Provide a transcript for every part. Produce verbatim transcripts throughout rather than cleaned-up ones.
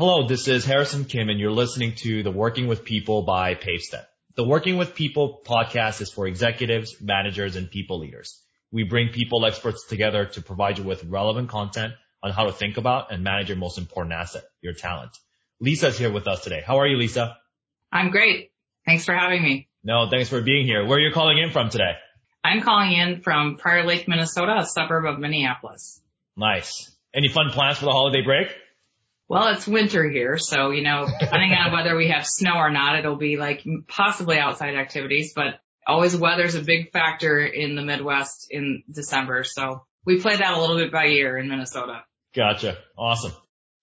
Hello, this is Harrison Kim, and you're listening to The Working With People by PaveStep. The Working With People podcast is for executives, managers, and people leaders. We bring people experts together to provide you with relevant content on how to think about and manage your most important asset, your talent. Lisa's here with us today. How are you, Lisa? I'm great. Thanks for having me. No, thanks for being here. Where are you calling in from today? I'm calling in from Prior Lake, Minnesota, a suburb of Minneapolis. Nice. Any fun plans for the holiday break? Well, it's winter here, so, you know, depending on whether we have snow or not, it'll be like possibly outside activities, but always weather's a big factor in the Midwest in December. So we play that a little bit by ear in Minnesota. Gotcha. Awesome.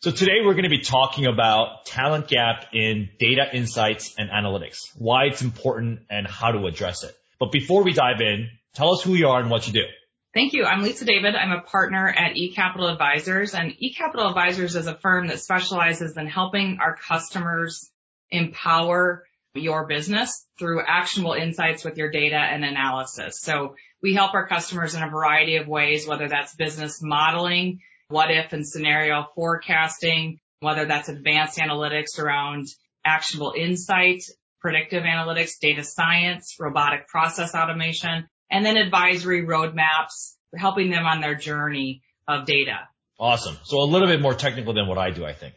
So today we're going to be talking about talent gap in data insights and analytics, why it's important and how to address it. But before we dive in, tell us who you are and what you do. Thank you. I'm Lisa David. I'm a partner at eCapital Advisors, and eCapital Advisors is a firm that specializes in helping our customers empower your business through actionable insights with your data and analysis. So we help our customers in a variety of ways, whether that's business modeling, what if and scenario forecasting, whether that's advanced analytics around actionable insight, predictive analytics, data science, robotic process automation, and then advisory roadmaps, helping them on their journey of data. Awesome. So a little bit more technical than what I do, I think.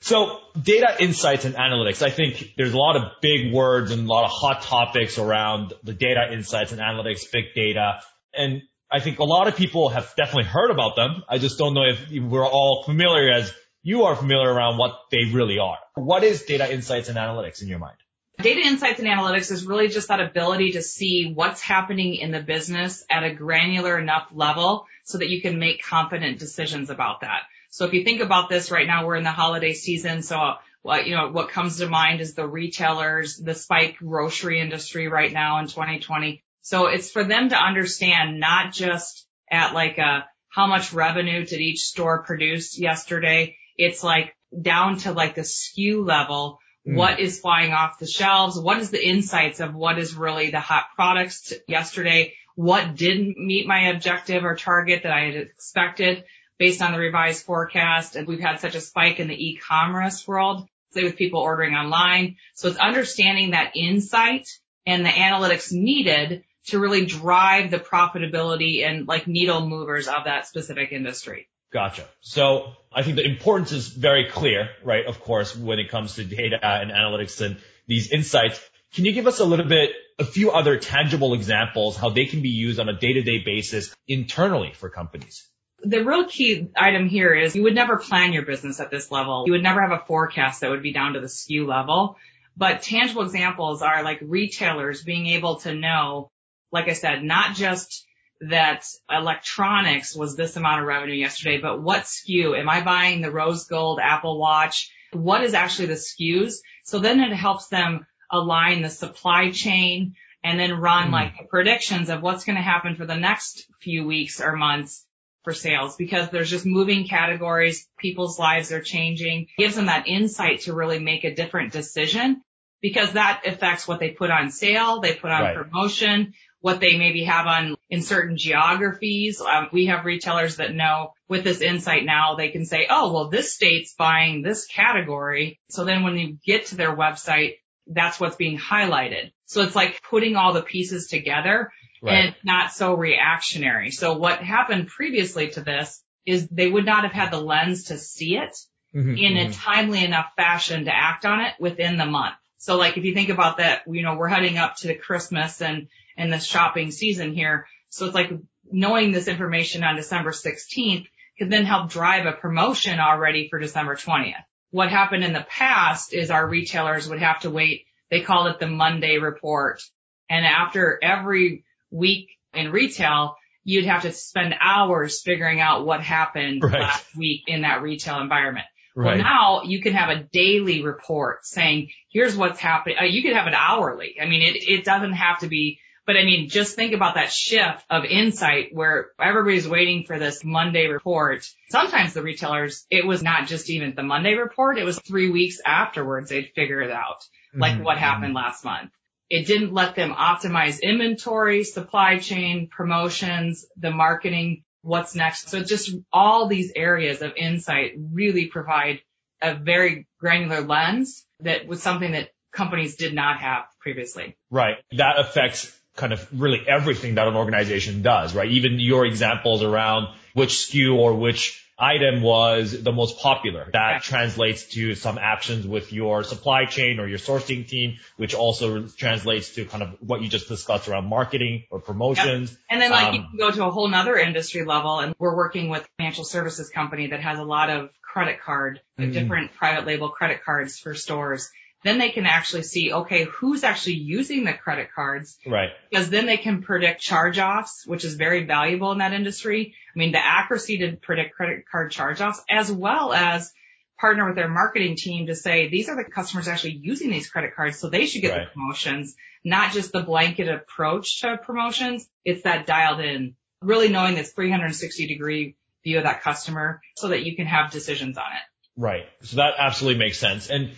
So data insights and analytics, I think there's a lot of big words and a lot of hot topics around the data insights and analytics, big data. And I think a lot of people have definitely heard about them. I just don't know if we're all familiar as you are familiar around what they really are. What is data insights and analytics in your mind? Data insights and analytics is really just that ability to see what's happening in the business at a granular enough level so that you can make confident decisions about that. So if you think about this right now, we're in the holiday season. So what, you know, what comes to mind is the retailers, the spike grocery industry right now in twenty twenty. So it's for them to understand not just at like a, how much revenue did each store produce yesterday? It's like down to like the S K U level. What is flying off the shelves? What is the insights of what is really the hot products yesterday? What didn't meet my objective or target that I had expected based on the revised forecast? And we've had such a spike in the e-commerce world, say with people ordering online. So it's understanding that insight and the analytics needed to really drive the profitability and like needle movers of that specific industry. Gotcha. So I think the importance is very clear, right? Of course, when it comes to data and analytics and these insights, can you give us a little bit, a few other tangible examples, how they can be used on a day-to-day basis internally for companies? The real key item here is you would never plan your business at this level. You would never have a forecast that would be down to the S K U level. But tangible examples are like retailers being able to know, like I said, not just that electronics was this amount of revenue yesterday, but what S K U? Am I buying the rose gold Apple Watch? What is actually the S K Us? So then it helps them align the supply chain and then run mm. like predictions of what's going to happen for the next few weeks or months for sales, because there's just moving categories. People's lives are changing. It gives them that insight to really make a different decision, because that affects what they put on sale, they put on right. promotion, what they maybe have on in certain geographies. Um, we have retailers that know with this insight now they can say, oh, well, this state's buying this category. So then when you get to their website, that's what's being highlighted. So it's like putting all the pieces together right. and not so reactionary. So what happened previously to this is they would not have had the lens to see it mm-hmm, in mm-hmm. a timely enough fashion to act on it within the month. So like if you think about that, you know, we're heading up to Christmas and in the shopping season here. So it's like knowing this information on December sixteenth could then help drive a promotion already for December twentieth. What happened in the past is our retailers would have to wait. They called it the Monday report. And after every week in retail, you'd have to spend hours figuring out what happened right. last week in that retail environment. Right. Well, now you can have a daily report saying, here's what's happening. You could have it hourly. I mean, it, it doesn't have to be. But I mean, just think about that shift of insight where everybody's waiting for this Monday report. Sometimes the retailers, it was not just even the Monday report. It was three weeks afterwards they'd figure it out, like mm-hmm. what happened last month. It didn't let them optimize inventory, supply chain, promotions, the marketing what's next. So just all these areas of insight really provide a very granular lens that was something that companies did not have previously. Right. That affects kind of really everything that an organization does, right? Even your examples around which S K U or which item was the most popular. That right. translates to some actions with your supply chain or your sourcing team, which also translates to kind of what you just discussed around marketing or promotions. Yep. And then like um, you can go to a whole nother industry level, and we're working with a financial services company that has a lot of credit card, mm-hmm. different private label credit cards for stores. Then they can actually see, okay, who's actually using the credit cards. Right. Because then they can predict charge-offs, which is very valuable in that industry. I mean, the accuracy to predict credit card charge-offs, as well as partner with their marketing team to say, these are the customers actually using these credit cards, so they should get right. the promotions, not just the blanket approach to promotions. It's that dialed in, really knowing this three sixty degree view of that customer so that you can have decisions on it. Right. So that absolutely makes sense. And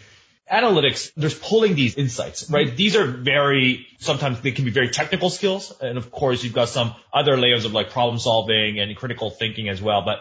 analytics, there's pulling these insights, right? These are very, sometimes they can be very technical skills. And of course, you've got some other layers of like problem solving and critical thinking as well. But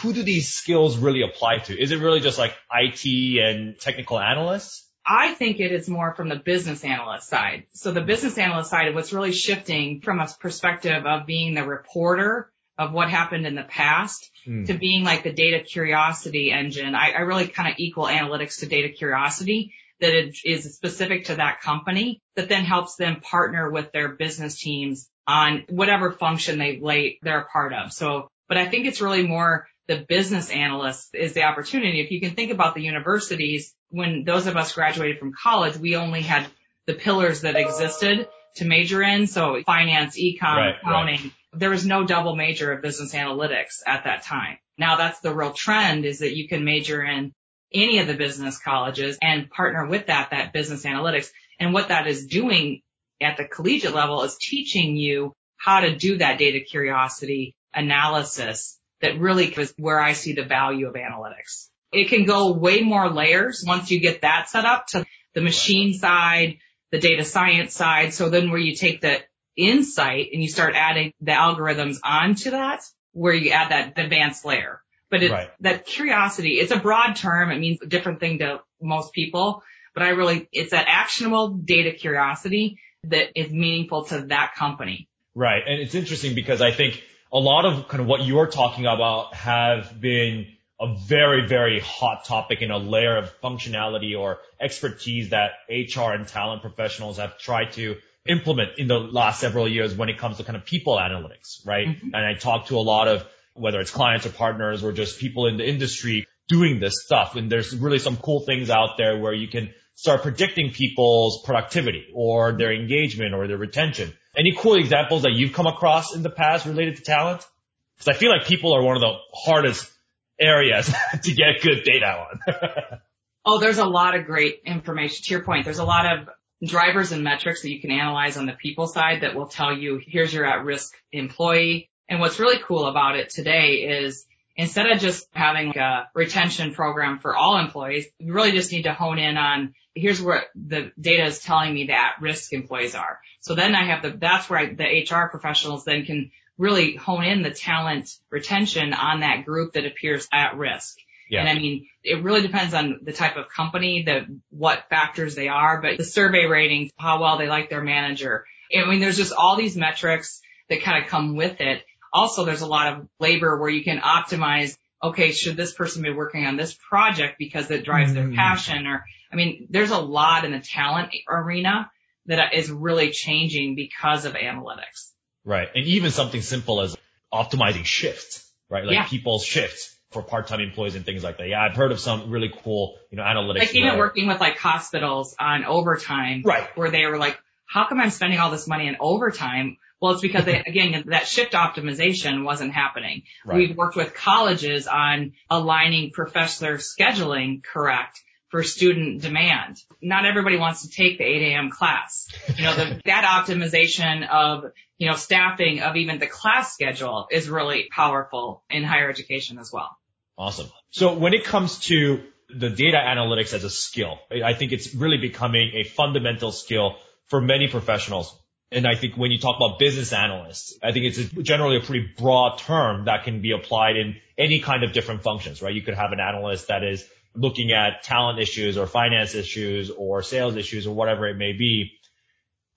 who do these skills really apply to? Is it really just like I T and technical analysts? I think it is more from the business analyst side. So the business analyst side of what's really shifting from a perspective of being the reporter of what happened in the past mm. to being like the data curiosity engine. I, I really kind of equal analytics to data curiosity, that it is specific to that company that then helps them partner with their business teams on whatever function they lay, they're a part of. So, but I think it's really more the business analyst is the opportunity. If you can think about the universities, when those of us graduated from college, we only had the pillars that existed to major in. So finance, econ, right, accounting. Right. There was no double major of business analytics at that time. Now that's the real trend, is that you can major in any of the business colleges and partner with that, that business analytics. And what that is doing at the collegiate level is teaching you how to do that data curiosity analysis that really is where I see the value of analytics. It can go way more layers once you get that set up to the machine side, the data science side. So then where you take the insight and you start adding the algorithms onto that, where you add that advanced layer. But it's right. that curiosity, it's a broad term. It means a different thing to most people, but I really, it's that actionable data curiosity that is meaningful to that company. Right. And it's interesting because I think a lot of kind of what you're talking about have been a very, very hot topic and a layer of functionality or expertise that H R and talent professionals have tried to implement in the last several years when it comes to kind of people analytics, right? Mm-hmm. And I talk to a lot of, whether it's clients or partners or just people in the industry doing this stuff. And there's really some cool things out there where you can start predicting people's productivity or their engagement or their retention. Any cool examples that you've come across in the past related to talent? Because I feel like people are one of the hardest areas to get good data on. Oh, there's a lot of great information. To your point, there's a lot of drivers and metrics that you can analyze on the people side that will tell you, here's your at-risk employee. And what's really cool about it today is instead of just having like a retention program for all employees, you really just need to hone in on, here's what the data is telling me the at-risk employees are. So then I have the, that's where I, the H R professionals then can really hone in the talent retention on that group that appears at risk. Yeah. And I mean, it really depends on the type of company, the what factors they are, but the survey ratings, how well they like their manager. I mean, there's just all these metrics that kind of come with it. Also, there's a lot of labor where you can optimize, okay, should this person be working on this project because it drives mm-hmm. their passion? Or, I mean, there's a lot in the talent arena that is really changing because of analytics. Right. And even something simple as optimizing shifts, right? Like yeah. people's shifts for part-time employees and things like that. Yeah, I've heard of some really cool, you know, analytics. Like even working with like hospitals on overtime, right? Where they were like, how come I'm spending all this money on overtime? Well, it's because, they, again, that shift optimization wasn't happening. Right. We've worked with colleges on aligning professor scheduling correct for student demand. Not everybody wants to take the eight a.m. class. You know, the, that optimization of, you know, staffing of even the class schedule is really powerful in higher education as well. Awesome. So when it comes to the data analytics as a skill, I think it's really becoming a fundamental skill for many professionals. And I think when you talk about business analysts, I think it's a, generally a pretty broad term that can be applied in any kind of different functions, right? You could have an analyst that is looking at talent issues or finance issues or sales issues or whatever it may be.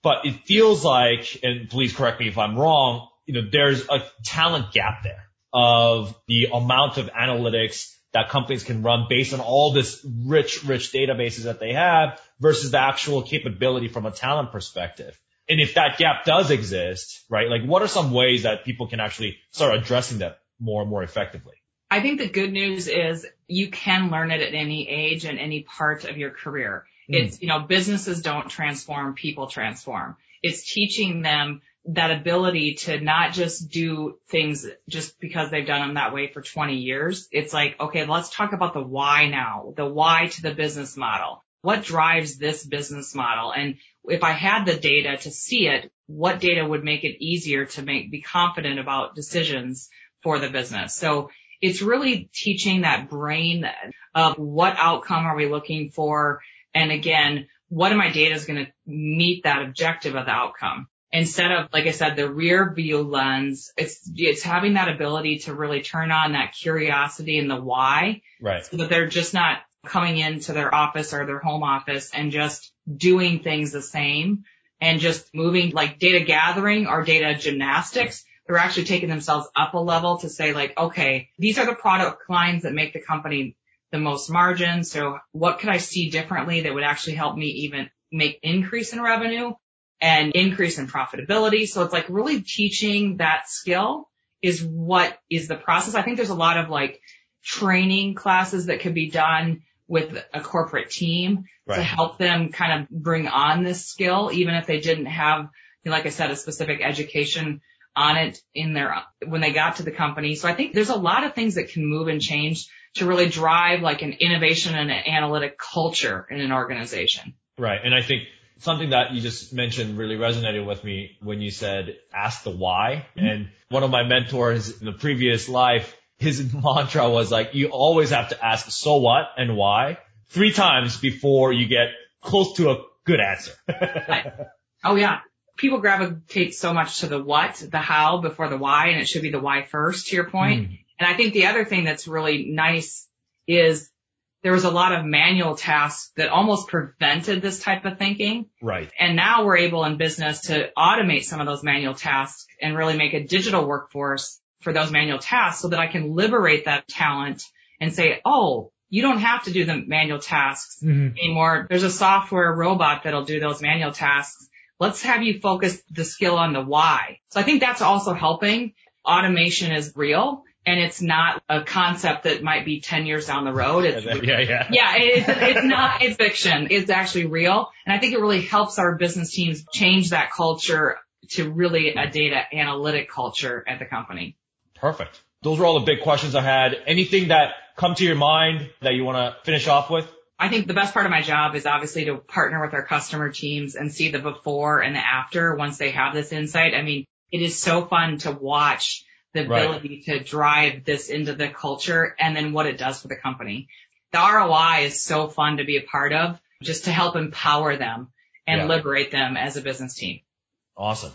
But it feels like, and please correct me if I'm wrong, you know, there's a talent gap there of the amount of analytics that companies can run based on all this rich, rich databases that they have versus the actual capability from a talent perspective. And if that gap does exist, right, like what are some ways that people can actually start addressing that more and more effectively? I think the good news is you can learn it at any age and any part of your career. Mm. It's, you know, businesses don't transform, people transform. It's teaching them that ability to not just do things just because they've done them that way for twenty years. It's like, okay, let's talk about the why now, the why to the business model. What drives this business model? And if I had the data to see it, what data would make it easier to make, be confident about decisions for the business? So it's really teaching that brain of what outcome are we looking for? And again, what of my data is going to meet that objective of the outcome? Instead of, like I said, the rear view lens, it's, it's having that ability to really turn on that curiosity and the why. Right. So that they're just not coming into their office or their home office and just doing things the same and just moving like data gathering or data gymnastics. They're actually taking themselves up a level to say like, okay, these are the product lines that make the company the most margin. So what could I see differently that would actually help me even make increase in revenue and increase in profitability? So it's like really teaching that skill is what is the process. I think there's a lot of like training classes that could be done with a corporate team right. to help them kind of bring on this skill, even if they didn't have, like I said, a specific education on it in their, when they got to the company. So I think there's a lot of things that can move and change to really drive like an innovation and an analytic culture in an organization. Right. And I think something that you just mentioned really resonated with me when you said, ask the why. Mm-hmm. And one of my mentors in the previous life, his mantra was like, you always have to ask so what and why three times before you get close to a good answer. Oh, yeah. People gravitate so much to the what, the how before the why, and it should be the why first, to your point. Mm. And I think the other thing that's really nice is there was a lot of manual tasks that almost prevented this type of thinking. Right. And now we're able in business to automate some of those manual tasks and really make a digital workforce for those manual tasks so that I can liberate that talent and say, oh, you don't have to do the manual tasks mm-hmm. anymore. There's a software robot that'll do those manual tasks. Let's have you focus the skill on the why. So I think that's also helping. Automation is real, and it's not a concept that might be ten years down the road. It's, yeah, yeah. Yeah, it's, it's not, it's fiction. It's actually real. And I think it really helps our business teams change that culture to really a data analytic culture at the company. Perfect. Those were all the big questions I had. Anything that come to your mind that you want to finish off with? I think the best part of my job is obviously to partner with our customer teams and see the before and the after once they have this insight. I mean, it is so fun to watch the ability right. to drive this into the culture and then what it does for the company. The R O I is so fun to be a part of just to help empower them and yeah. liberate them as a business team. Awesome.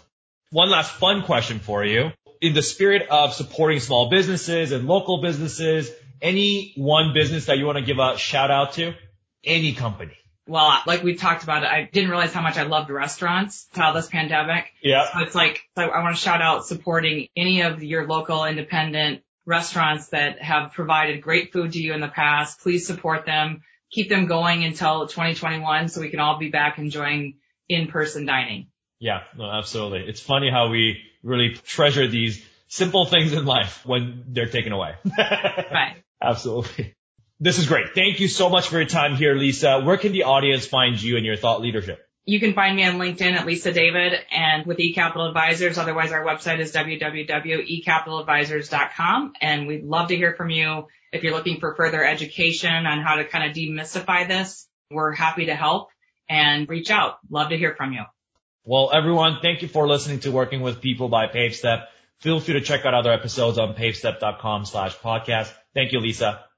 One last fun question for you. In the spirit of supporting small businesses and local businesses, any one business that you want to give a shout out to? Any company? Well, like we talked about, I didn't realize how much I loved restaurants until this pandemic. Yeah. So it's like, so I want to shout out supporting any of your local independent restaurants that have provided great food to you in the past. Please support them. Keep them going until twenty twenty-one so we can all be back enjoying in-person dining. Yeah, no, absolutely. It's funny how we really treasure these simple things in life when they're taken away. Right. Absolutely. This is great. Thank you so much for your time here, Lisa. Where can the audience find you and your thought leadership? You can find me on LinkedIn at Lisa David and with eCapital Advisors. Otherwise, our website is w w w dot e capital advisors dot com. And we'd love to hear from you if you're looking for further education on how to kind of demystify this. We're happy to help and reach out. Love to hear from you. Well, everyone, thank you for listening to Working with People by PaveStep. Feel free to check out other episodes on pavestep dot com slash podcast. Thank you, Lisa.